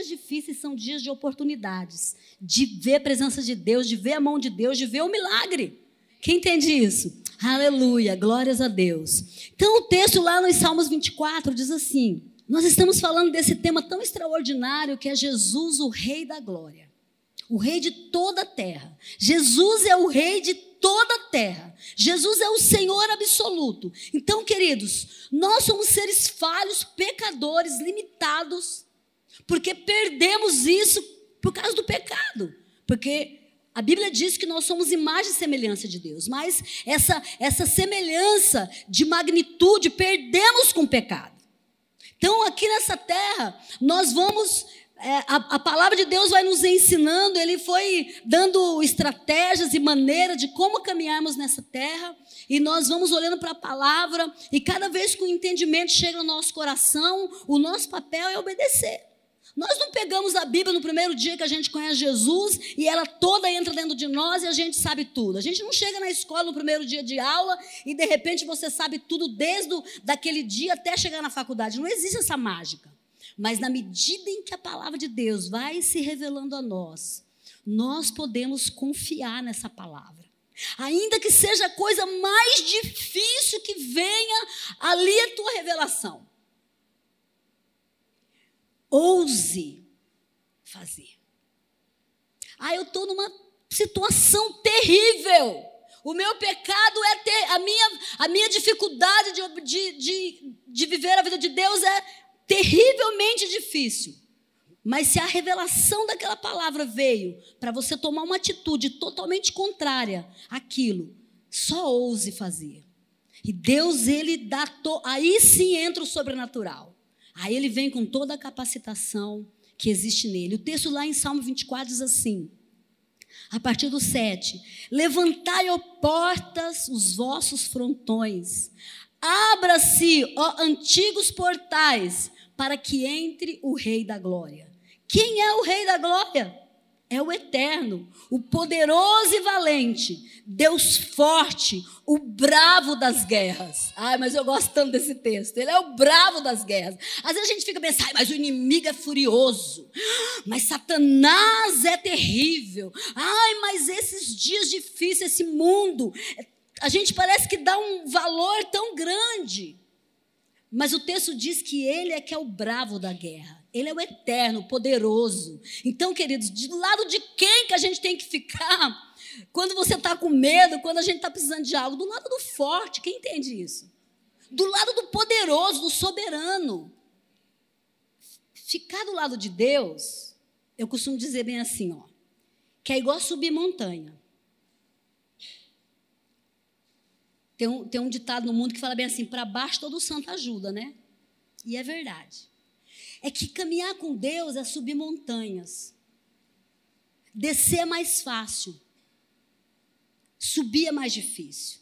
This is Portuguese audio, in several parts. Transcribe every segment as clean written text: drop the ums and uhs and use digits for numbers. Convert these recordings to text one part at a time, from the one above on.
dias difíceis são dias de oportunidades, de ver a presença de Deus, de ver a mão de Deus, de ver o milagre. Quem entende isso? Aleluia, glórias a Deus. Então o texto lá nos Salmos 24 diz assim, nós estamos falando desse tema tão extraordinário que é Jesus, o Rei da Glória. O Rei de toda a terra. Jesus é o Rei de toda a terra. Jesus é o Senhor absoluto. Então, queridos, nós somos seres falhos, pecadores, limitados, porque perdemos isso por causa do pecado. Porque a Bíblia diz que nós somos imagem e semelhança de Deus, mas essa semelhança de magnitude perdemos com o pecado. Então, aqui nessa terra, nós vamos... A palavra de Deus vai nos ensinando, ele foi dando estratégias e maneiras de como caminharmos nessa terra, e nós vamos olhando para a palavra, e cada vez que o entendimento chega ao nosso coração, o nosso papel é obedecer. Nós não pegamos a Bíblia no primeiro dia que a gente conhece Jesus, e ela toda entra dentro de nós e a gente sabe tudo. A gente não chega na escola no primeiro dia de aula, e de repente você sabe tudo desde daquele dia até chegar na faculdade. Não existe essa mágica. Mas na medida em que a palavra de Deus vai se revelando a nós, nós podemos confiar nessa palavra. Ainda que seja a coisa mais difícil que venha ali a tua revelação. Ouse fazer. Eu estou numa situação terrível. O meu pecado é ter... A minha dificuldade de viver a vida de Deus é... terrivelmente difícil, mas se a revelação daquela palavra veio para você tomar uma atitude totalmente contrária àquilo, só ouse fazer. E Deus, ele dá, aí sim entra o sobrenatural, aí ele vem com toda a capacitação que existe nele. O texto lá em Salmo 24 diz assim, a partir do 7, levantai, ó portas, os vossos frontões, abra-se, ó antigos portais, para que entre o Rei da Glória. Quem é o Rei da Glória? É o Eterno, o poderoso e valente, Deus forte, o bravo das guerras. Mas eu gosto tanto desse texto, ele é o bravo das guerras. Às vezes a gente fica pensando, mas o inimigo é furioso, mas Satanás é terrível, mas esses dias difíceis, esse mundo... A gente parece que dá um valor tão grande. Mas o texto diz que ele é que é o bravo da guerra. Ele é o eterno, poderoso. Então, queridos, do lado de quem que a gente tem que ficar? Quando você está com medo, quando a gente está precisando de algo, do lado do forte, quem entende isso? Do lado do poderoso, do soberano. Ficar do lado de Deus, eu costumo dizer bem assim, que é igual subir montanha. Tem um ditado no mundo que fala bem assim, para baixo todo santo ajuda, né? E é verdade. É que caminhar com Deus é subir montanhas. Descer é mais fácil. Subir é mais difícil.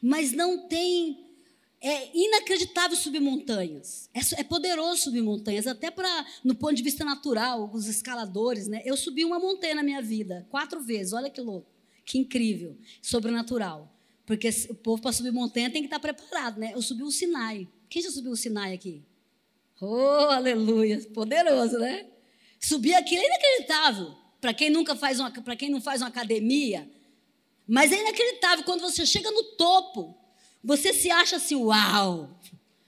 Mas não tem... É inacreditável subir montanhas. É poderoso subir montanhas, até no ponto de vista natural, os escaladores, né? Eu subi uma montanha na minha vida, 4 vezes. Olha que louco, que incrível, sobrenatural. Porque o povo, para subir montanha, tem que estar preparado, né? Eu subi o Sinai. Quem já subiu o Sinai aqui? Oh, aleluia! Poderoso, né? Subir aquilo é inacreditável. Para quem não faz uma academia. Mas é inacreditável. Quando você chega no topo, você se acha assim, uau!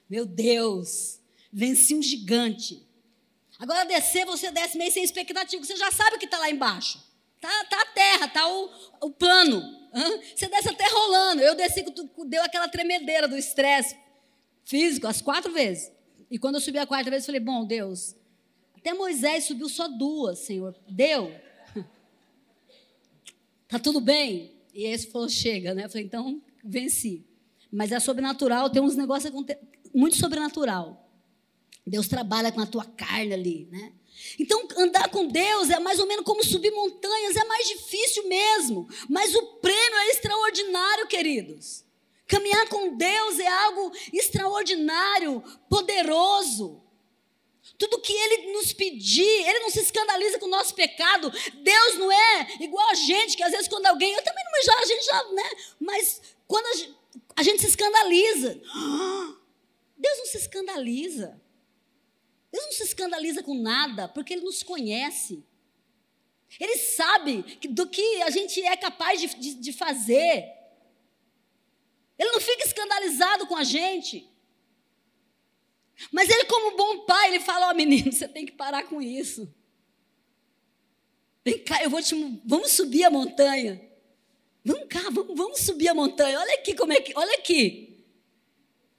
Meu Deus! Venci um gigante. Agora descer, você desce meio sem expectativa. Você já sabe o que está lá embaixo. Está a terra, está o plano. Você desce até rolando. Eu desci, deu aquela tremedeira do estresse físico, as 4 vezes. E quando eu subi a 4ª vez, eu falei, bom, Deus, até Moisés subiu só 2, Senhor. Deu? Tá tudo bem? E esse falou, chega, né? Eu falei, então, venci. Mas é sobrenatural, tem uns negócios muito sobrenatural. Deus trabalha com a tua carne ali, né? Então, andar com Deus é mais ou menos como subir montanhas, é mais difícil mesmo, mas o prêmio é extraordinário, queridos. Caminhar com Deus é algo extraordinário, poderoso. Tudo que Ele nos pedir, Ele não se escandaliza com o nosso pecado. Deus não é igual a gente, que às vezes quando alguém... Eu também não, já, a gente já, né? Mas quando a gente se escandaliza... Deus não se escandaliza. Ele não se escandaliza com nada, porque ele nos conhece. Ele sabe do que a gente é capaz de fazer. Ele não fica escandalizado com a gente. Mas ele, como bom pai, ele fala, ó, menino, você tem que parar com isso. Vem cá, vamos subir a montanha. Vamos cá, vamos subir a montanha. Olha aqui como é que... Olha aqui.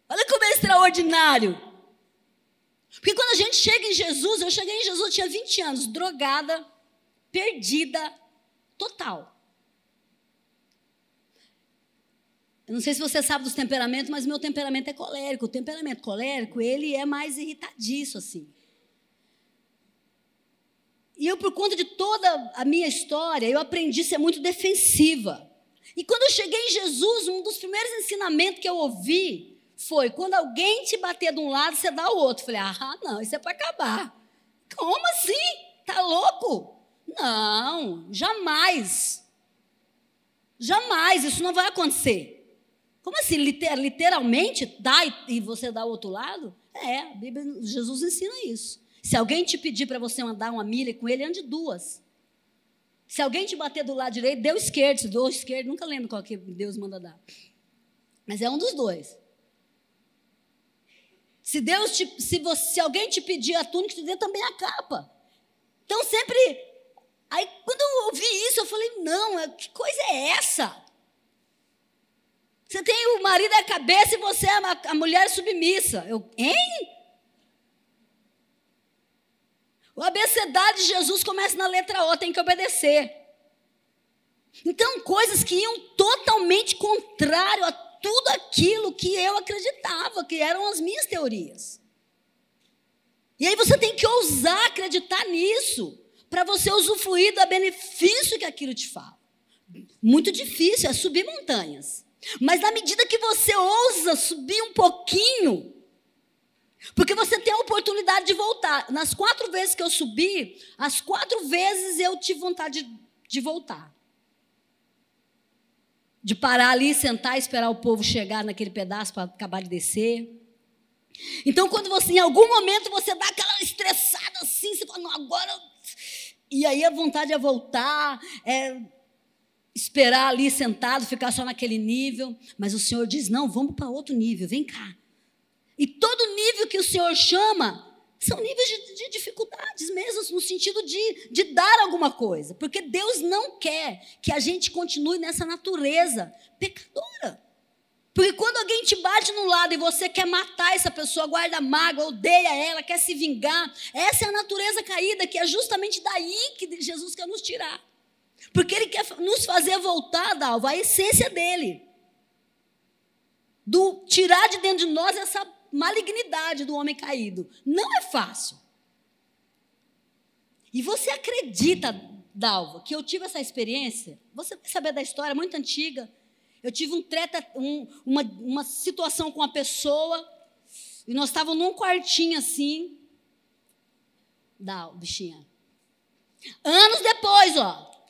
Olha como é extraordinário. Porque quando a gente chega em Jesus... Eu cheguei em Jesus, eu tinha 20 anos. Drogada, perdida, total. Eu não sei se você sabe dos temperamentos, mas meu temperamento é colérico. O temperamento colérico, ele é mais irritadiço, assim. E eu, por conta de toda a minha história, eu aprendi a ser muito defensiva. E quando eu cheguei em Jesus, um dos primeiros ensinamentos que eu ouvi foi, quando alguém te bater de um lado, você dá o outro. Eu falei, ah, não, isso é para acabar. Como assim? Tá louco? Não, jamais. Jamais, isso não vai acontecer. Como assim? Literalmente, dá e você dá o outro lado? É, a Bíblia, Jesus ensina isso. Se alguém te pedir para você andar uma milha com ele, ande duas. Se alguém te bater do lado direito, dê o esquerdo. Se dou o esquerdo, nunca lembro qual que Deus manda dar. Mas é um dos dois. Se alguém te pedir a túnica, te dê também a capa. Então, sempre... Aí, quando eu ouvi isso, eu falei, não, que coisa é essa? Você tem o marido à cabeça e você é a mulher submissa. Eu, hein? O abecedário de Jesus começa na letra O, tem que obedecer. Então, coisas que iam totalmente contrário a tudo aquilo que eu acreditava, que eram as minhas teorias. E aí você tem que ousar acreditar nisso, para você usufruir do benefício que aquilo te fala. Muito difícil é subir montanhas. Mas na medida que você ousa subir um pouquinho, porque você tem a oportunidade de voltar. Nas 4 vezes que eu subi, as 4 vezes eu tive vontade de voltar. De parar ali, sentar e esperar o povo chegar naquele pedaço para acabar de descer. Então, quando você, em algum momento, você dá aquela estressada assim, você fala, não, agora... E aí a vontade é voltar, é esperar ali sentado, ficar só naquele nível. Mas o Senhor diz, não, vamos para outro nível, vem cá. E todo nível que o Senhor chama são níveis de dificuldades mesmo, no sentido de dar alguma coisa. Porque Deus não quer que a gente continue nessa natureza pecadora. Porque quando alguém te bate no lado e você quer matar essa pessoa, guarda mágoa, odeia ela, quer se vingar, essa é a natureza caída, que é justamente daí que Jesus quer nos tirar. Porque ele quer nos fazer voltar, Dalva, a essência dele. Do tirar de dentro de nós essa malignidade do homem caído. Não é fácil. E você acredita, Dalva, que eu tive essa experiência? Você vai saber da história muito antiga. Eu tive uma situação com uma pessoa, e nós estávamos num quartinho assim. Dá, bichinha. Anos depois, ó.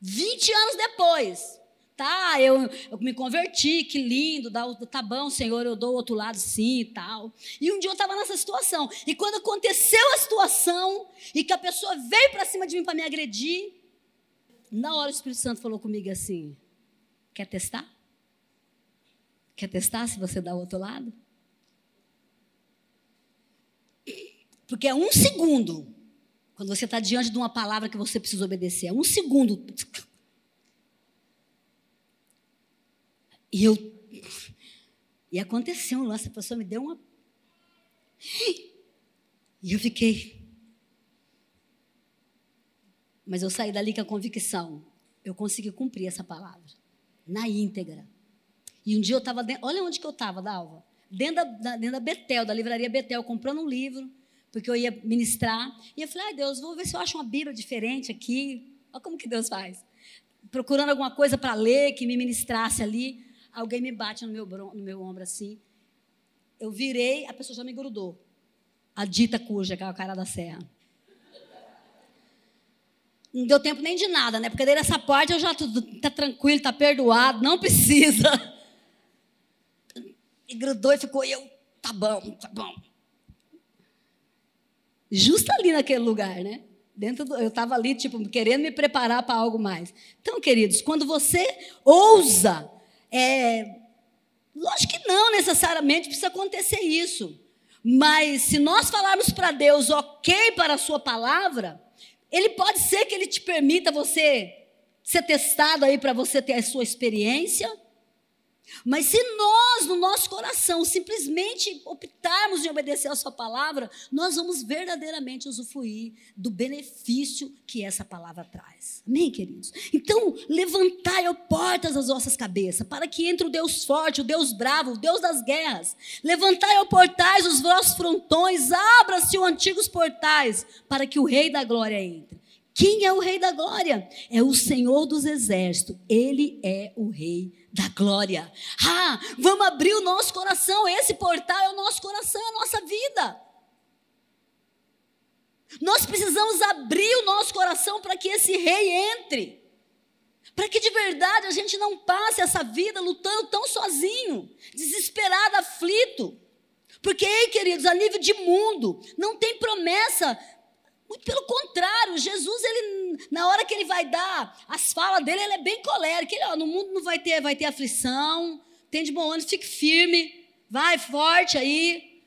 20 anos depois. Tá, eu me converti, que lindo, tá bom, Senhor, eu dou o outro lado sim e tal. E um dia eu estava nessa situação. E quando aconteceu a situação, e que a pessoa veio para cima de mim para me agredir, na hora o Espírito Santo falou comigo assim... Quer testar? Quer testar se você dá o outro lado? Porque é um segundo. Quando você está diante de uma palavra que você precisa obedecer. É um segundo. E aconteceu um lance. A pessoa me deu uma... E eu fiquei... Mas eu saí dali com a convicção. Eu consegui cumprir essa palavra. Na íntegra. E um dia eu estava dentro... Olha onde que eu estava, Dalva. Dentro da Betel, da livraria Betel, comprando um livro, porque eu ia ministrar. E eu falei, ai, Deus, vou ver se eu acho uma Bíblia diferente aqui. Olha como que Deus faz. Procurando alguma coisa para ler, que me ministrasse ali. Alguém me bate no meu ombro assim. Eu virei, a pessoa já me grudou. A dita cuja, que é o cara da serra. Não deu tempo nem de nada, né? Porque daí nessa parte eu já tá tranquilo, tá perdoado, não precisa. E grudou e ficou, tá bom. justo ali naquele lugar, né? Eu estava ali, tipo, querendo me preparar para algo mais. Então, queridos, quando você ousa, lógico que não necessariamente precisa acontecer isso. Mas se nós falarmos para Deus ok para a sua palavra, ele pode ser que ele te permita você ser testado aí para você ter a sua experiência. Mas se nós, no nosso coração, simplesmente optarmos em obedecer a sua palavra, nós vamos verdadeiramente usufruir do benefício que essa palavra traz. Amém, queridos? Então, levantai, ó portas das vossas cabeças, para que entre o Deus forte, o Deus bravo, o Deus das guerras. Levantai, ó portais, os vossos frontões, abra-se, ó antigos portais, para que o Rei da Glória entre. Quem é o Rei da Glória? É o Senhor dos Exércitos. Ele é o Rei da Glória. Ah, vamos abrir o nosso coração. Esse portal é o nosso coração, é a nossa vida. Nós precisamos abrir o nosso coração para que esse rei entre. Para que de verdade a gente não passe essa vida lutando tão sozinho, desesperado, aflito. Porque, ei, queridos, a nível de mundo, não tem promessa. Muito pelo contrário, Jesus, ele, na hora que ele vai dar as falas dele, ele é bem colérico. Ele, ó, no mundo não vai ter aflição, tem de bom ânimo, fique firme, vai forte aí,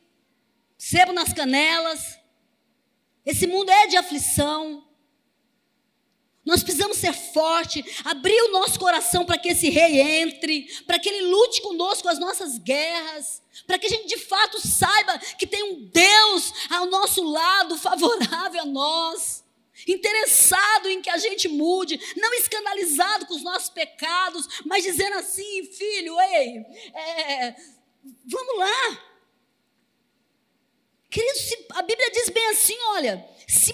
sebo nas canelas. Esse mundo é de aflição. Nós precisamos ser fortes, abrir o nosso coração para que esse rei entre, para que ele lute conosco as nossas guerras, para que a gente de fato saiba que tem um Deus ao nosso lado, favorável a nós, interessado em que a gente mude, não escandalizado com os nossos pecados, mas dizendo assim, filho, ei, vamos lá. Querido, a Bíblia diz bem assim, olha, se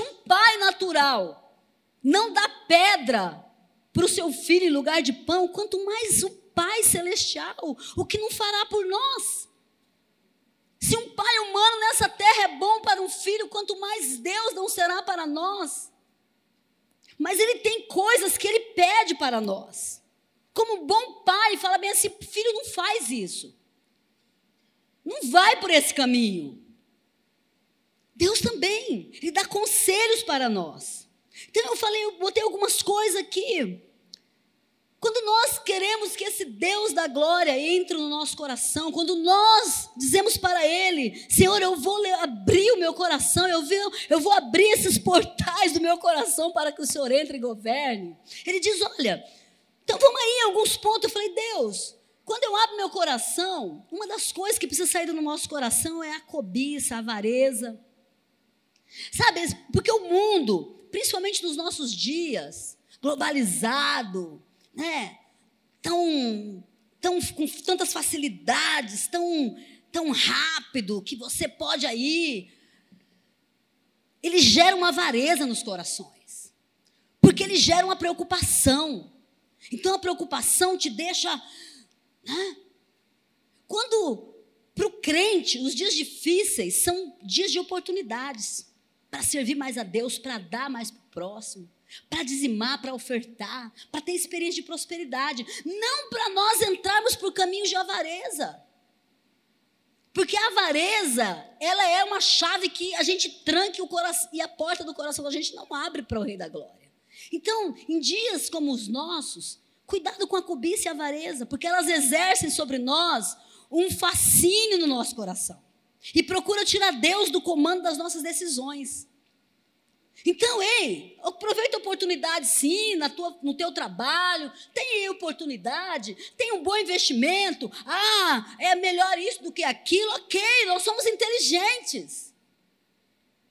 um pai natural não dá pedra para o seu filho em lugar de pão, quanto mais o Pai Celestial, o que não fará por nós? Se um pai humano nessa terra é bom para um filho, quanto mais Deus não será para nós? Mas ele tem coisas que ele pede para nós. Como um bom pai, fala bem assim, filho, não faz isso. Não vai por esse caminho. Deus também, ele dá conselhos para nós. Então, eu botei algumas coisas aqui. Quando nós queremos que esse Deus da glória entre no nosso coração, quando nós dizemos para Ele, Senhor, eu vou abrir o meu coração, eu vou abrir esses portais do meu coração para que o Senhor entre e governe. Ele diz, olha, então vamos aí em alguns pontos. Eu falei, Deus, quando eu abro meu coração, uma das coisas que precisa sair do nosso coração é a cobiça, a avareza. Sabe, porque o mundo, principalmente nos nossos dias, globalizado, né? Tão com tantas facilidades, tão rápido que você pode aí. Ele gera uma avareza nos corações, porque ele gera uma preocupação. Então a preocupação te deixa, né? Quando para o crente os dias difíceis são dias de oportunidades. Para servir mais a Deus, para dar mais para o próximo, para dizimar, para ofertar, para ter experiência de prosperidade. Não para nós entrarmos por caminhos de avareza. Porque a avareza, ela é uma chave que a gente tranca o coração, e a porta do coração da gente não abre para o Rei da Glória. Então, em dias como os nossos, cuidado com a cobiça e a avareza, porque elas exercem sobre nós um fascínio no nosso coração. E procura tirar Deus do comando das nossas decisões. Então, ei, aproveita a oportunidade, sim, no teu trabalho. Tem oportunidade, tem um bom investimento. Ah, é melhor isso do que aquilo. Ok, nós somos inteligentes.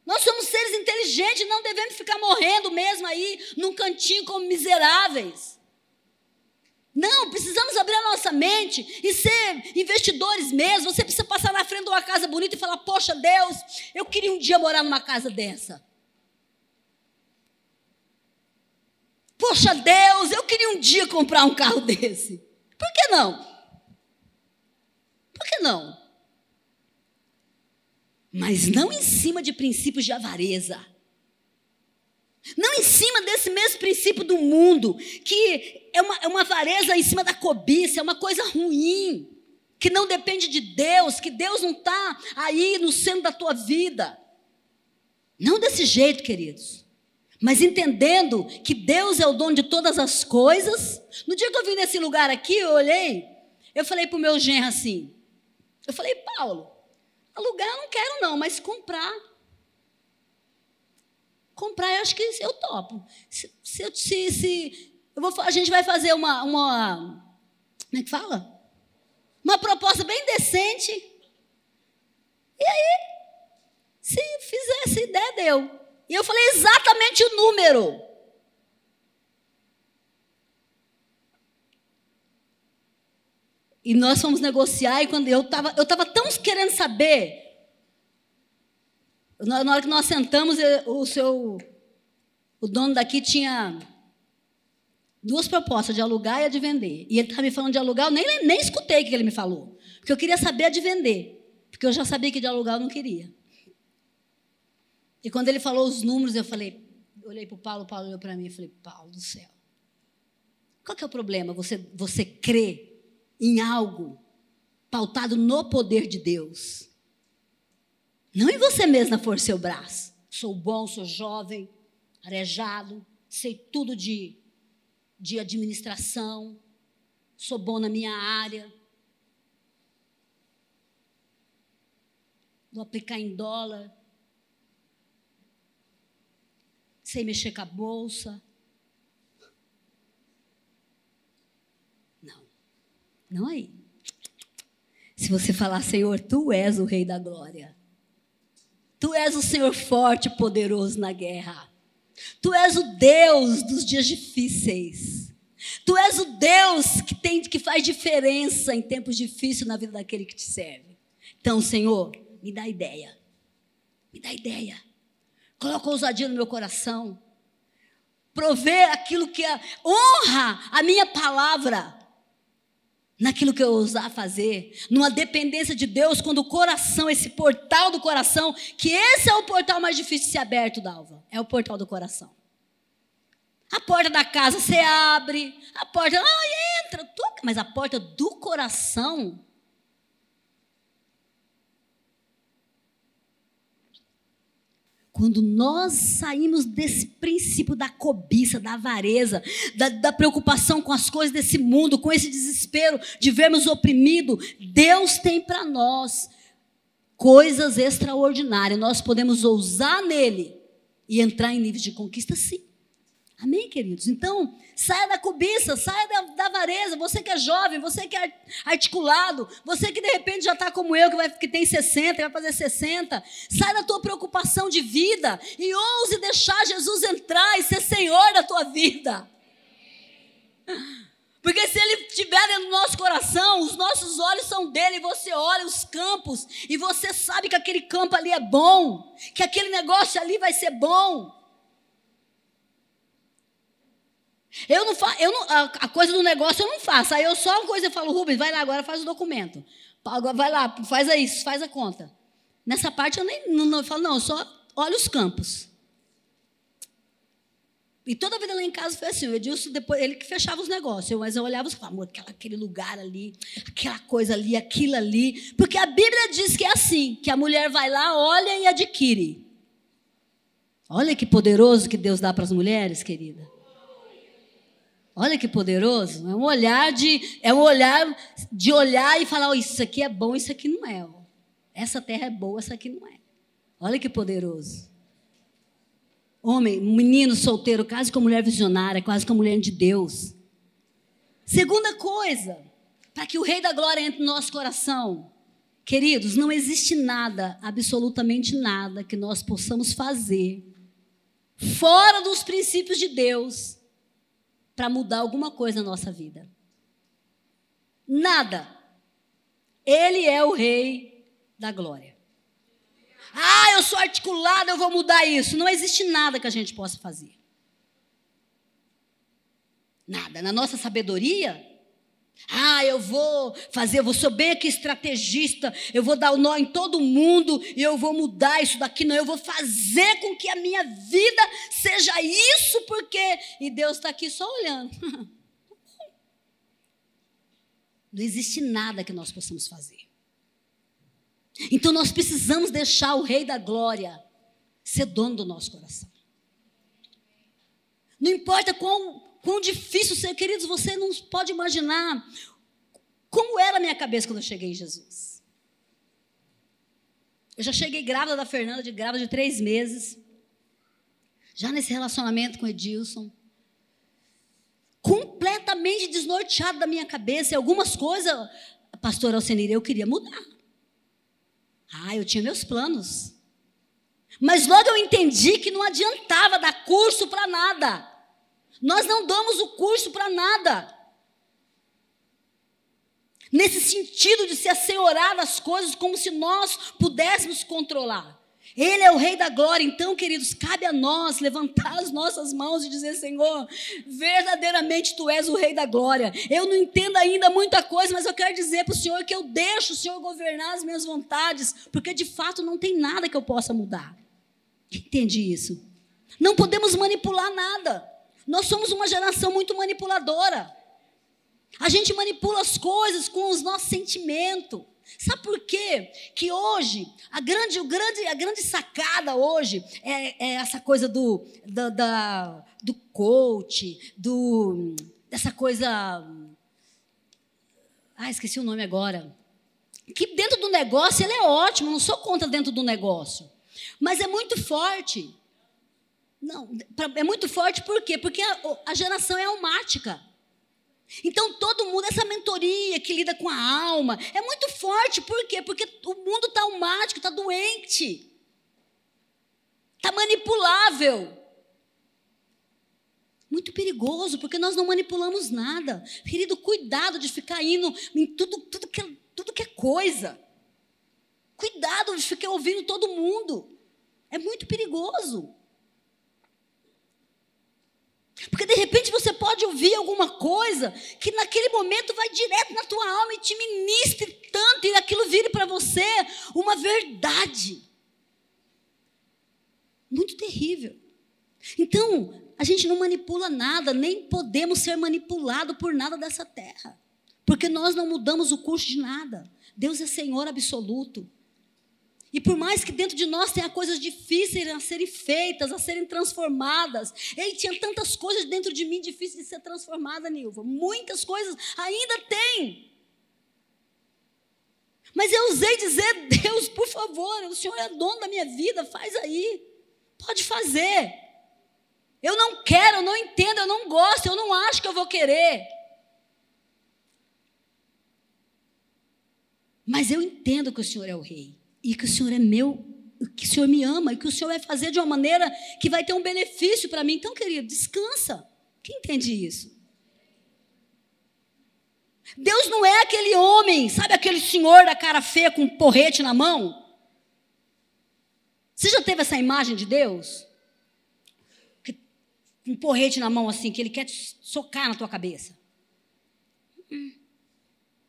Nós somos seres inteligentes, não devemos ficar morrendo mesmo aí num cantinho como miseráveis. Não, precisamos abrir a nossa mente e ser investidores mesmo. Você precisa passar na frente de uma casa bonita e falar, poxa, Deus, eu queria um dia morar numa casa dessa. Poxa, Deus, eu queria um dia comprar um carro desse. Por que não? Por que não? Mas não em cima de princípios de avareza. Não em cima desse mesmo princípio do mundo, que é uma avareza em cima da cobiça, é uma coisa ruim, que não depende de Deus, que Deus não está aí no centro da tua vida. Não desse jeito, queridos. Mas entendendo que Deus é o dono de todas as coisas. No dia que eu vim nesse lugar aqui, eu olhei, eu falei para o meu genro assim, eu falei, Paulo, alugar eu não quero não, mas comprar eu acho que eu topo. A gente vai fazer uma como é que fala? Uma proposta bem decente. E aí, se fizesse ideia, deu. E eu falei exatamente o número. E nós fomos negociar, e quando eu estava tão querendo saber. Na hora que nós sentamos, o dono daqui tinha 2 propostas, de alugar e a de vender. E ele estava me falando de alugar, eu nem escutei o que ele me falou. Porque eu queria saber a de vender. Porque eu já sabia que de alugar eu não queria. E quando ele falou os números, eu falei, olhei para o Paulo, o Paulo olhou para mim e falei, Paulo do céu, qual que é o problema? Você crê em algo pautado no poder de Deus. Não em você mesma for seu braço. Sou bom, sou jovem, arejado, sei tudo de administração, sou bom na minha área. Vou aplicar em dólar. Sei mexer com a bolsa. Não, não aí. Se você falar, Senhor, Tu és o Rei da Glória. Tu és o Senhor forte e poderoso na guerra. Tu és o Deus dos dias difíceis. Tu és o Deus que faz diferença em tempos difíceis na vida daquele que te serve. Então, Senhor, me dá ideia. Me dá ideia. Coloca ousadia no meu coração. Provê aquilo que é... Honra a minha palavra. Naquilo que eu ousar fazer, numa dependência de Deus, quando o coração, esse portal do coração, que esse é o portal mais difícil de ser aberto, Dalva, é o portal do coração. A porta da casa você abre, a porta, entra, mas a porta do coração, quando nós saímos desse princípio da cobiça, da avareza, da preocupação com as coisas desse mundo, com esse desespero de vermos oprimido, Deus tem para nós coisas extraordinárias. Nós podemos ousar nele e entrar em níveis de conquista, sim. Amém, queridos? Então, saia da cobiça, saia da avareza. Você que é jovem, você que é articulado, você que de repente já está como eu, que tem 60, vai fazer 60. Saia da tua preocupação de vida e ouse deixar Jesus entrar e ser Senhor da tua vida. Porque se Ele estiver dentro do nosso coração, os nossos olhos são dele, e você olha os campos e você sabe que aquele campo ali é bom, que aquele negócio ali vai ser bom. A coisa do negócio eu não faço. Aí eu só uma coisa eu falo, Rubens, vai lá agora, faz o documento. Vai lá, faz isso, faz a conta. Nessa parte eu nem não falo, não, eu só olho os campos. E toda a vida lá em casa foi assim, o Edilson, depois, ele que fechava os negócios, mas eu olhava e falava, amor, aquele lugar ali, aquela coisa ali, aquilo ali. Porque a Bíblia diz que é assim, que a mulher vai lá, olha e adquire. Olha que poderoso que Deus dá para as mulheres, querida. Olha que poderoso, é um olhar de olhar e falar, oh, isso aqui é bom, isso aqui não é. Essa terra é boa, essa aqui não é. Olha que poderoso. Homem, menino solteiro, quase com a mulher visionária, quase com a mulher de Deus. Segunda coisa, para que o Rei da Glória entre no nosso coração. Queridos, não existe nada, absolutamente nada, que nós possamos fazer fora dos princípios de Deus para mudar alguma coisa na nossa vida. Nada. Ele é o Rei da Glória. Ah, eu sou articulado, eu vou mudar isso. Não existe nada que a gente possa fazer. Nada. Na nossa sabedoria, eu sou bem aqui estrategista, eu vou dar o nó em todo mundo e eu vou mudar isso daqui, não, eu vou fazer com que a minha vida seja isso, porque... E Deus está aqui só olhando. Não existe nada que nós possamos fazer. Então nós precisamos deixar o Rei da Glória ser dono do nosso coração. Não importa quão difícil ser, queridos, você não pode imaginar como era a minha cabeça quando eu cheguei em Jesus. Eu já cheguei grávida da Fernanda, grávida de 3 meses, já nesse relacionamento com o Edilson, completamente desnorteado da minha cabeça. E algumas coisas, pastora Alcenira, eu queria mudar. Ah, eu tinha meus planos. Mas logo eu entendi que não adiantava dar curso para nada. Nós não damos o curso para nada. Nesse sentido de se assenhorar das coisas como se nós pudéssemos controlar. Ele é o Rei da Glória. Então, queridos, cabe a nós levantar as nossas mãos e dizer: Senhor, verdadeiramente Tu és o Rei da Glória. Eu não entendo ainda muita coisa, mas eu quero dizer para o Senhor que eu deixo o Senhor governar as minhas vontades, porque de fato não tem nada que eu possa mudar. Entende isso? Não podemos manipular nada. Nós somos uma geração muito manipuladora. A gente manipula as coisas com os nossos sentimentos. Sabe por quê? Que hoje, a grande sacada hoje é essa coisa do coach, dessa coisa... Ah, esqueci o nome agora. Que dentro do negócio, ele é ótimo, não sou contra dentro do negócio. Mas é muito forte. Não, é muito forte por quê? Porque a geração é almática. Então, todo mundo, essa mentoria que lida com a alma, é muito forte. Por quê? Porque o mundo está almático, está doente. Está manipulável. Muito perigoso, porque nós não manipulamos nada. Querido, cuidado de ficar indo em tudo que é coisa. Cuidado de ficar ouvindo todo mundo. É muito perigoso. Porque, de repente, você pode ouvir alguma coisa que, naquele momento, vai direto na tua alma e te ministre tanto, e aquilo vire para você uma verdade. Muito terrível. Então, a gente não manipula nada, nem podemos ser manipulados por nada dessa terra. Porque nós não mudamos o curso de nada. Deus é Senhor absoluto. E por mais que dentro de nós tenha coisas difíceis a serem feitas, a serem transformadas. Ei, tinha tantas coisas dentro de mim difíceis de ser transformada, Nilva. Muitas coisas ainda tem. Mas eu usei dizer: Deus, por favor, o Senhor é dono da minha vida, faz aí. Pode fazer. Eu não quero, eu não entendo, eu não gosto, eu não acho que eu vou querer. Mas eu entendo que o Senhor é o Rei. E que o Senhor é meu, que o Senhor me ama, e que o Senhor vai fazer de uma maneira que vai ter um benefício para mim. Então, querido, descansa. Quem entende isso? Deus não é aquele homem, sabe, aquele senhor da cara feia com um porrete na mão? Você já teve essa imagem de Deus? Um porrete na mão assim, que ele quer te socar na tua cabeça.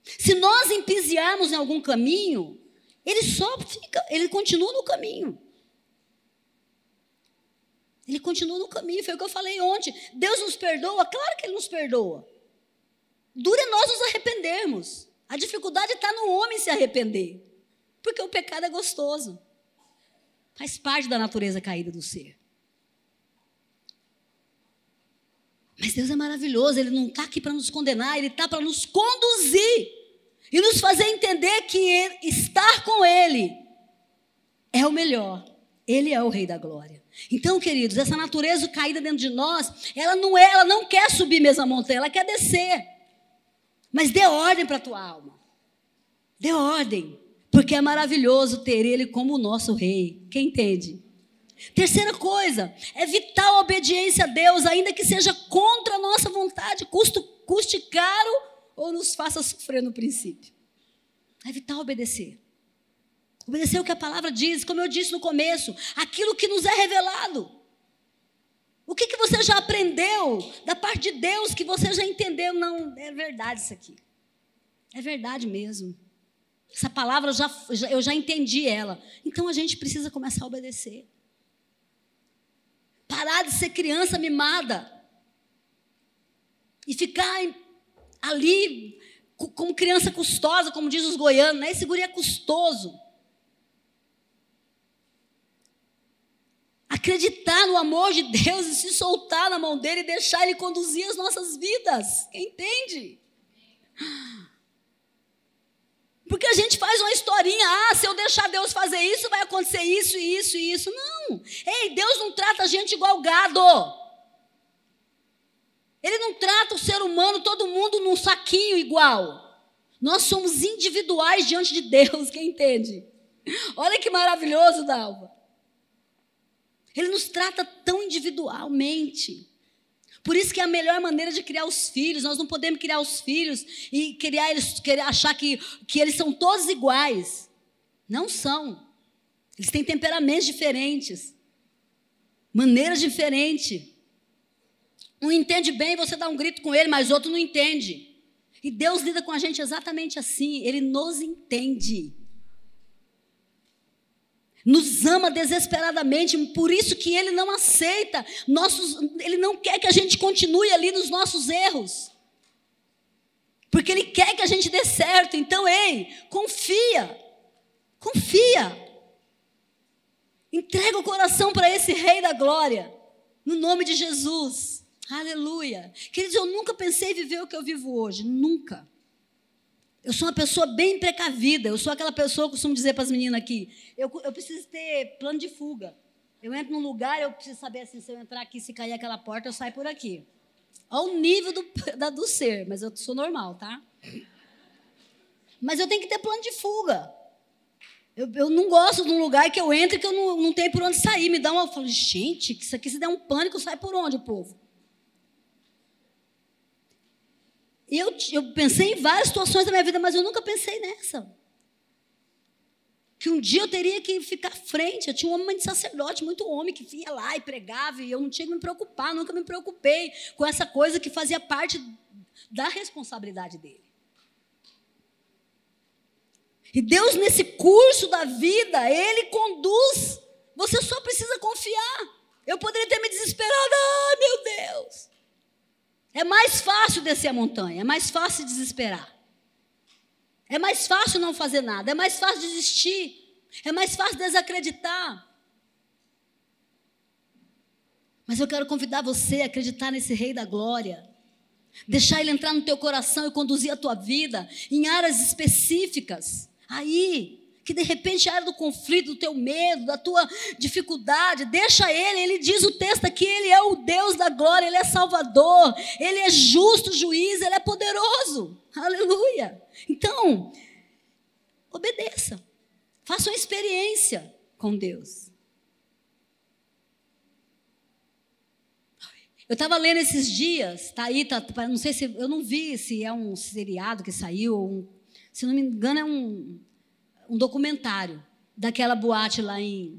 Se nós empiziarmos em algum caminho... ele continua no caminho. Ele continua no caminho, foi o que eu falei ontem. Deus nos perdoa? Claro que Ele nos perdoa. Dura nós nos arrependermos. A dificuldade está no homem se arrepender. Porque o pecado é gostoso. Faz parte da natureza caída do ser. Mas Deus é maravilhoso, Ele não está aqui para nos condenar, Ele está para nos conduzir. E nos fazer entender que estar com Ele é o melhor. Ele é o Rei da Glória. Então, queridos, essa natureza caída dentro de nós, ela não quer subir mesmo a montanha, ela quer descer. Mas dê ordem para a tua alma. Dê ordem. Porque é maravilhoso ter Ele como o nosso Rei. Quem entende? Terceira coisa, é vital a obediência a Deus, ainda que seja contra a nossa vontade, custe caro, ou nos faça sofrer no princípio. É vital obedecer. Obedecer o que a palavra diz, como eu disse no começo, aquilo que nos é revelado. O que você já aprendeu da parte de Deus, que você já entendeu? Não, é verdade isso aqui. É verdade mesmo. Essa palavra eu já entendi ela. Então a gente precisa começar a obedecer. Parar de ser criança mimada. E ficar ali, como criança custosa, como diz os goianos, né? Esse guri é custoso. acreditar no amor de Deus e se soltar na mão dele e deixar ele conduzir as nossas vidas. Entende? Porque a gente faz uma historinha, ah, se eu deixar Deus fazer isso, vai acontecer isso, isso e isso. Não. Ei, Deus não trata a gente igual gado. Ele não trata o ser humano, todo mundo num saquinho igual. Nós somos individuais diante de Deus, quem entende? Olha que maravilhoso, Dalva. Ele nos trata tão individualmente. Por isso que é a melhor maneira de criar os filhos. Nós não podemos criar os filhos e criar eles, achar que eles são todos iguais. Não são. Eles têm temperamentos diferentes, maneiras diferentes. Um entende bem, você dá um grito com ele, mas outro não entende. E Deus lida com a gente exatamente assim. Ele nos entende. Nos ama desesperadamente, por isso que ele não aceita ele não quer que a gente continue ali nos nossos erros, porque ele quer que a gente dê certo. Então, ei, confia, entrega o coração para esse Rei da Glória, no nome de Jesus, aleluia. Queridos, eu nunca pensei em viver o que eu vivo hoje, nunca. Eu sou uma pessoa bem precavida, eu sou aquela pessoa que eu costumo dizer para as meninas aqui, eu preciso ter plano de fuga. Eu entro num lugar, eu preciso saber assim, se eu entrar aqui, se cair aquela porta, eu saio por aqui. Olha o nível do ser, mas eu sou normal, tá? Mas eu tenho que ter plano de fuga. Eu não gosto de um lugar que eu entro e que eu não tenho por onde sair. Eu falo, gente, isso aqui se der um pânico, sai por onde o povo? Eu pensei em várias situações da minha vida, mas eu nunca pensei nessa. Que um dia eu teria que ficar à frente. Eu tinha um homem de sacerdote, muito homem, que vinha lá e pregava, e eu não tinha que me preocupar, nunca me preocupei com essa coisa que fazia parte da responsabilidade dele. E Deus, nesse curso da vida, ele conduz. Você só precisa confiar. Eu poderia ter me desesperado. Ah, meu Deus! É mais fácil descer a montanha, é mais fácil desesperar. É mais fácil não fazer nada, é mais fácil desistir, é mais fácil desacreditar. Mas eu quero convidar você a acreditar nesse Rei da Glória. Deixar ele entrar no teu coração e conduzir a tua vida em áreas específicas. Aí, que de repente a área do conflito, do teu medo, da tua dificuldade, deixa ele diz o texto aqui, ele é o Deus da glória, ele é salvador, ele é justo juiz, ele é poderoso, aleluia. Então, obedeça, faça uma experiência com Deus. Eu estava lendo esses dias, não sei se, eu não vi se é um seriado que saiu, se não me engano é um documentário daquela boate lá que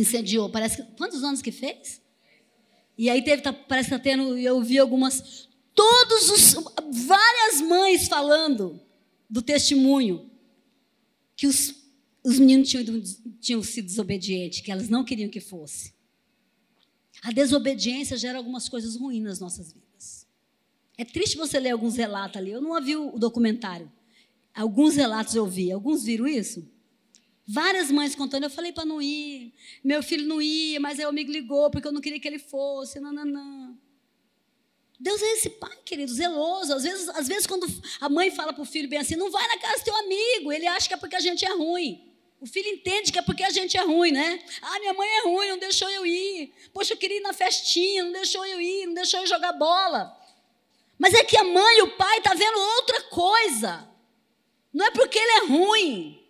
incendiou. Parece que, quantos anos que fez? E aí parece que está tendo, eu vi várias mães falando do testemunho que os meninos tinham sido desobedientes, que elas não queriam que fosse. A desobediência gera algumas coisas ruins nas nossas vidas. É triste você ler alguns relatos ali. Eu não vi o documentário. Alguns relatos eu vi, alguns viram isso? Várias mães contando, eu falei para não ir, meu filho não ia, mas aí o amigo ligou porque eu não queria que ele fosse, nananã. Deus é esse pai, querido, zeloso. Às vezes quando a mãe fala para o filho bem assim, não vai na casa do teu amigo, ele acha que é porque a gente é ruim. O filho entende que é porque a gente é ruim, né? Ah, minha mãe é ruim, não deixou eu ir. Poxa, eu queria ir na festinha, não deixou eu ir, não deixou eu jogar bola. Mas é que a mãe e o pai estão vendo outra coisa. Não é porque ele é ruim.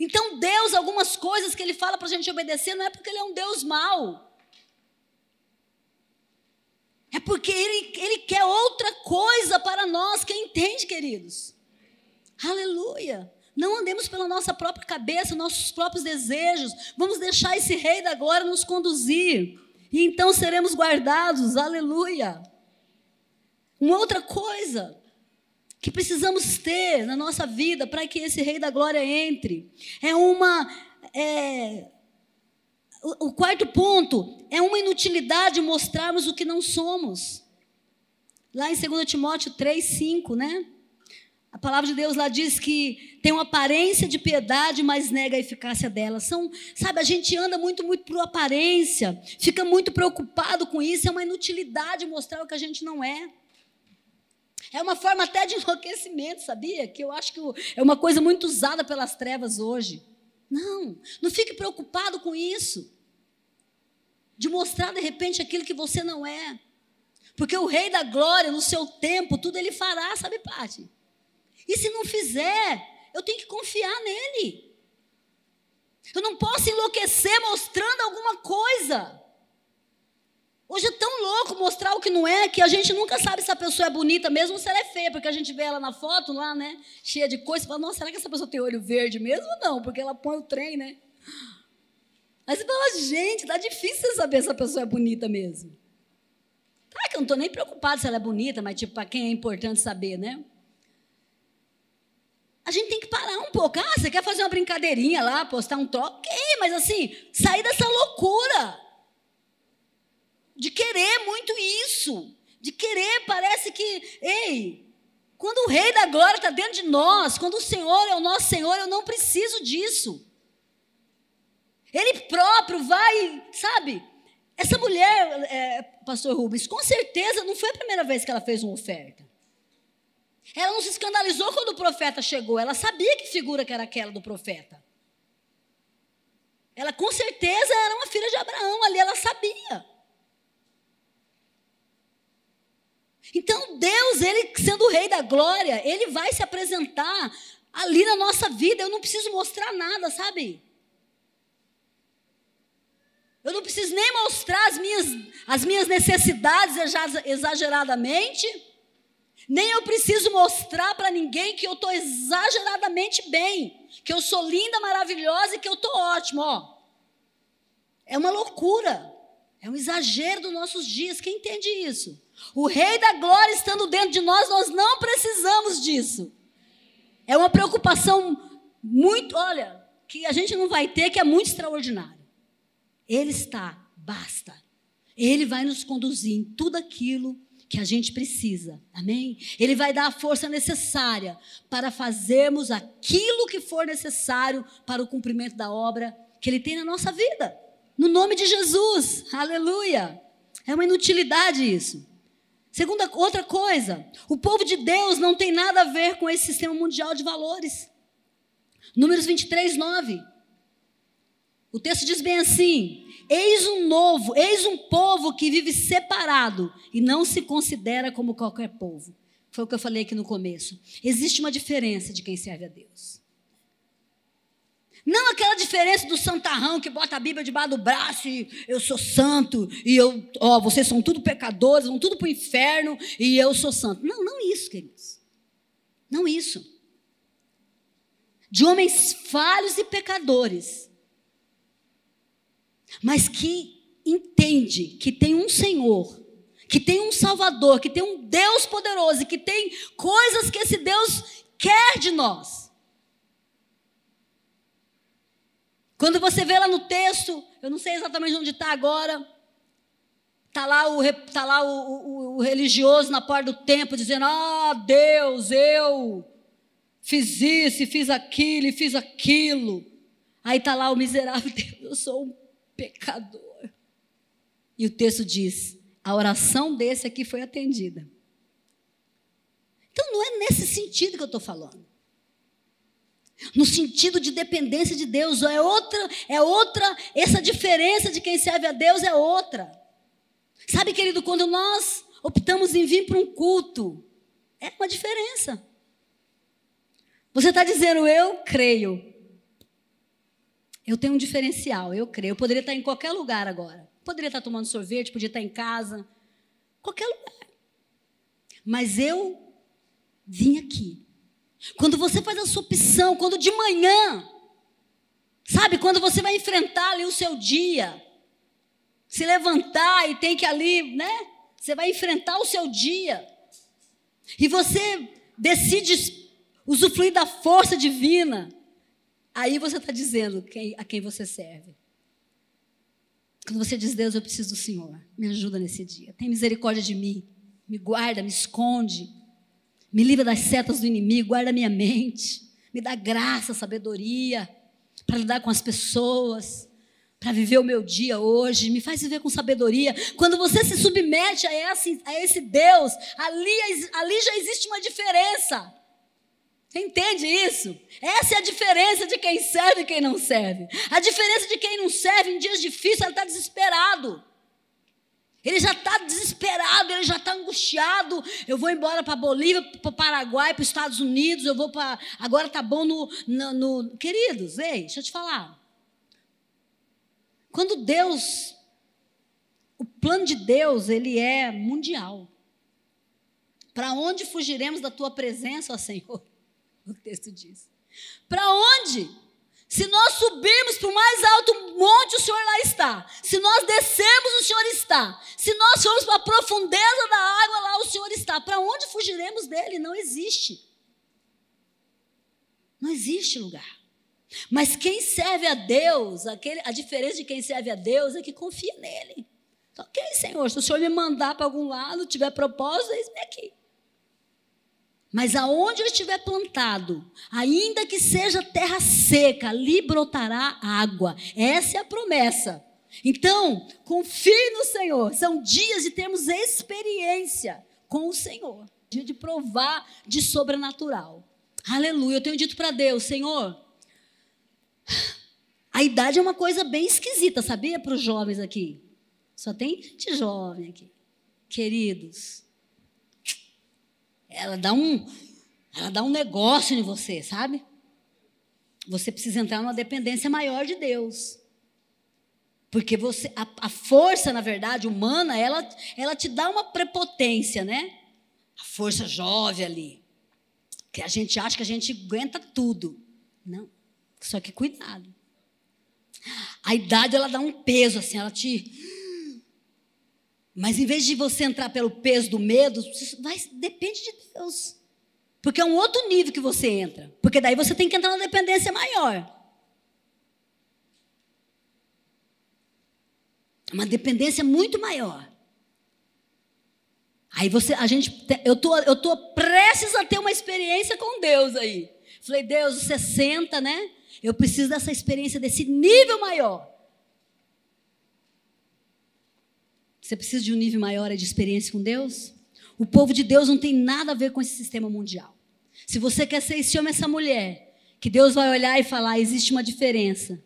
Então, Deus, algumas coisas que ele fala para a gente obedecer, não é porque ele é um Deus mau. É porque ele quer outra coisa para nós. Quem entende, queridos? Aleluia. Não andemos pela nossa própria cabeça, nossos próprios desejos. Vamos deixar esse Rei da Glória nos conduzir. E então seremos guardados. Aleluia. Uma outra coisa que precisamos ter na nossa vida para que esse Rei da Glória entre. O quarto ponto é uma inutilidade mostrarmos o que não somos. Lá em 2 Timóteo 3:5, né? A palavra de Deus lá diz que tem uma aparência de piedade, mas nega a eficácia dela. Sabe, a gente anda muito por aparência, fica muito preocupado com isso, é uma inutilidade mostrar o que a gente não é. É uma forma até de enlouquecimento, sabia? Que eu acho que é uma coisa muito usada pelas trevas hoje. Não fique preocupado com isso, de mostrar de repente aquilo que você não é. Porque o Rei da Glória, no seu tempo, tudo ele fará, sabe, Pati? E se não fizer, eu tenho que confiar nele. Eu não posso enlouquecer mostrando alguma coisa. Hoje é tão louco mostrar o que não é, que a gente nunca sabe se a pessoa é bonita mesmo ou se ela é feia, porque a gente vê ela na foto lá, né, cheia de coisa, e fala, nossa, será que essa pessoa tem olho verde mesmo ou não? Porque ela põe o trem, né? Aí você fala, gente, tá difícil saber se a pessoa é bonita mesmo. Claro que eu não estou nem preocupada se ela é bonita, mas tipo, para quem é importante saber, né? A gente tem que parar um pouco. Ah, você quer fazer uma brincadeirinha lá, postar um troco? Ok, mas assim, sair dessa loucura de querer muito isso, de querer, parece que, ei, quando o Rei da Glória está dentro de nós, quando o Senhor é o nosso Senhor, eu não preciso disso. Ele próprio vai, sabe? Essa mulher, pastor Rubens, com certeza não foi a primeira vez que ela fez uma oferta. Ela não se escandalizou quando o profeta chegou. Ela sabia que figura que era aquela do profeta. Ela, com certeza, era uma filha de Abraão. Ali ela sabia. Então, Deus, Ele, sendo o Rei da Glória, Ele vai se apresentar ali na nossa vida. Eu não preciso mostrar nada, sabe? Eu não preciso nem mostrar as minhas necessidades exageradamente. Nem eu preciso mostrar para ninguém que eu estou exageradamente bem, que eu sou linda, maravilhosa e que eu estou ótima, ó. É uma loucura, é um exagero dos nossos dias, quem entende isso? O Rei da Glória estando dentro de nós, nós não precisamos disso. É uma preocupação muito, olha, que a gente não vai ter, que é muito extraordinário. Ele está, basta. Ele vai nos conduzir em tudo aquilo que a gente precisa, amém? Ele vai dar a força necessária para fazermos aquilo que for necessário para o cumprimento da obra que Ele tem na nossa vida, no nome de Jesus, aleluia. É uma inutilidade isso. Segunda, outra coisa, o povo de Deus não tem nada a ver com esse sistema mundial de valores. Números 23:9, o texto diz bem assim: eis um povo que vive separado e não se considera como qualquer povo. Foi o que eu falei aqui no começo. Existe uma diferença de quem serve a Deus. Não aquela diferença do santarrão que bota a Bíblia debaixo do braço e eu sou santo e eu, ó, vocês são tudo pecadores, vão tudo para o inferno e eu sou santo. Não isso, queridos. Não isso. De homens falhos e pecadores, mas que entende que tem um Senhor, que tem um Salvador, que tem um Deus poderoso, que tem coisas que esse Deus quer de nós. Quando você vê lá no texto, eu não sei exatamente onde está agora, está lá o religioso na porta do templo dizendo, Deus, eu fiz isso, fiz aquilo, e fiz aquilo. Aí está lá o miserável, Deus, eu sou um pecador. E o texto diz, a oração desse aqui foi atendida. Então não é nesse sentido que eu estou falando. No sentido de dependência de Deus, é outra, essa diferença de quem serve a Deus é outra. Sabe, querido, quando nós optamos em vir para um culto, é uma diferença. Você está dizendo, eu creio. Eu tenho um diferencial, eu creio. Eu poderia estar em qualquer lugar agora. Poderia estar tomando sorvete, podia estar em casa. Qualquer lugar. Mas eu vim aqui. Quando você faz a sua opção, quando de manhã, sabe, quando você vai enfrentar ali o seu dia, se levantar e tem que ali, né? Você vai enfrentar o seu dia. E você decide usufruir da força divina. Aí você está dizendo a quem você serve. Quando você diz, Deus, eu preciso do Senhor, me ajuda nesse dia, tem misericórdia de mim, me guarda, me esconde, Me livra das setas do inimigo, guarda minha mente, me dá graça, sabedoria, para lidar com as pessoas, para viver o meu dia hoje, me faz viver com sabedoria. Quando você se submete a esse Deus, ali já existe uma diferença. Você entende isso? Essa é a diferença de quem serve e quem não serve. A diferença de quem não serve em dias difíceis, ele está desesperado. Ele já está desesperado, ele já está angustiado. Eu vou embora para a Bolívia, para o Paraguai, para os Estados Unidos, eu vou para... Agora está bom no... Queridos, ei, deixa eu te falar. Quando Deus... O plano de Deus, ele é mundial. Para onde fugiremos da tua presença, ó Senhor? O texto diz. Para onde... Se nós subirmos para o mais alto monte, o Senhor lá está. Se nós descermos, o Senhor está. Se nós formos para a profundeza da água, lá o Senhor está. Para onde fugiremos dele? Não existe. Não existe lugar. Mas quem serve a Deus, a diferença de quem serve a Deus é que confia nele. Então, ok, Senhor, se o Senhor me mandar para algum lado, tiver propósito, eis-me aqui. Mas aonde eu estiver plantado, ainda que seja terra seca, ali brotará água. Essa é a promessa. Então, confie no Senhor. São dias de termos experiência com o Senhor. Dia de provar de sobrenatural. Aleluia. Eu tenho dito para Deus, Senhor, a idade é uma coisa bem esquisita, sabia? Para os jovens aqui. Só tem gente jovem aqui. Queridos, ela dá um negócio em você, sabe? Você precisa entrar numa dependência maior de Deus. Porque a força, na verdade, humana, ela te dá uma prepotência, né? A força jovem ali. Que a gente acha que a gente aguenta tudo. Não. Só que cuidado. A idade, ela dá um peso, assim, ela te... Mas em vez de você entrar pelo peso do medo, depende de Deus. Porque é um outro nível que você entra. Porque daí você tem que entrar numa dependência maior. Uma dependência muito maior. Aí eu tô prestes a ter uma experiência com Deus aí. Falei, Deus, você senta, né? Eu preciso dessa experiência, desse nível maior. Você precisa de um nível maior de experiência com Deus? O povo de Deus não tem nada a ver com esse sistema mundial. Se você quer ser esse homem, essa mulher, que Deus vai olhar e falar, existe uma diferença.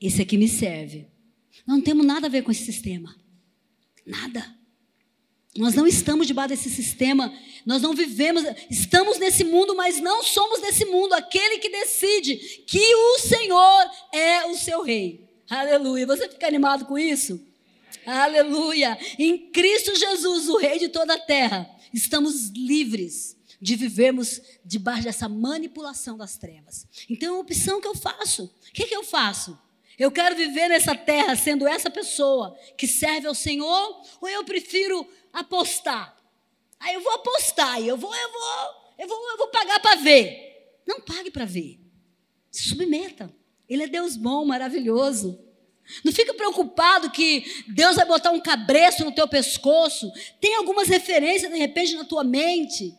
Esse aqui me serve. Nós não temos nada a ver com esse sistema. Nada. Nós não estamos debaixo desse sistema. Nós não vivemos. Estamos nesse mundo, mas não somos desse mundo. Aquele que decide que o Senhor é o seu rei. Aleluia. Você fica animado com isso? Aleluia! Em Cristo Jesus, o Rei de toda a terra, estamos livres de vivermos debaixo dessa manipulação das trevas. Então, é uma opção que eu faço. O que eu faço? Eu quero viver nessa terra sendo essa pessoa que serve ao Senhor, ou eu prefiro apostar? Aí eu vou apostar, eu vou pagar para ver. Não pague para ver. Se submeta. Ele é Deus bom, maravilhoso. Não fica preocupado que Deus vai botar um cabresto no teu pescoço. Tem algumas referências, de repente, na tua mente.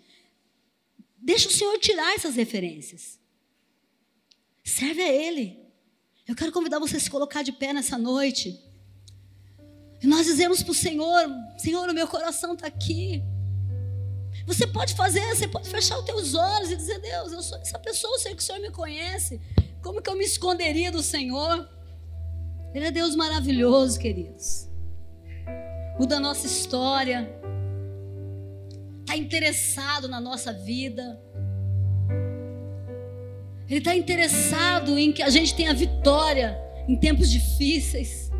Deixa o Senhor tirar essas referências. Serve a Ele. Eu quero convidar você a se colocar de pé nessa noite. E nós dizemos para o Senhor, Senhor, o meu coração está aqui. Você pode fazer, você pode fechar os teus olhos e dizer, Deus, eu sou essa pessoa, eu sei que o Senhor me conhece. Como que eu me esconderia do Senhor? Ele é Deus maravilhoso, queridos. Muda a nossa história. Está interessado na nossa vida. Ele está interessado em que a gente tenha vitória em tempos difíceis.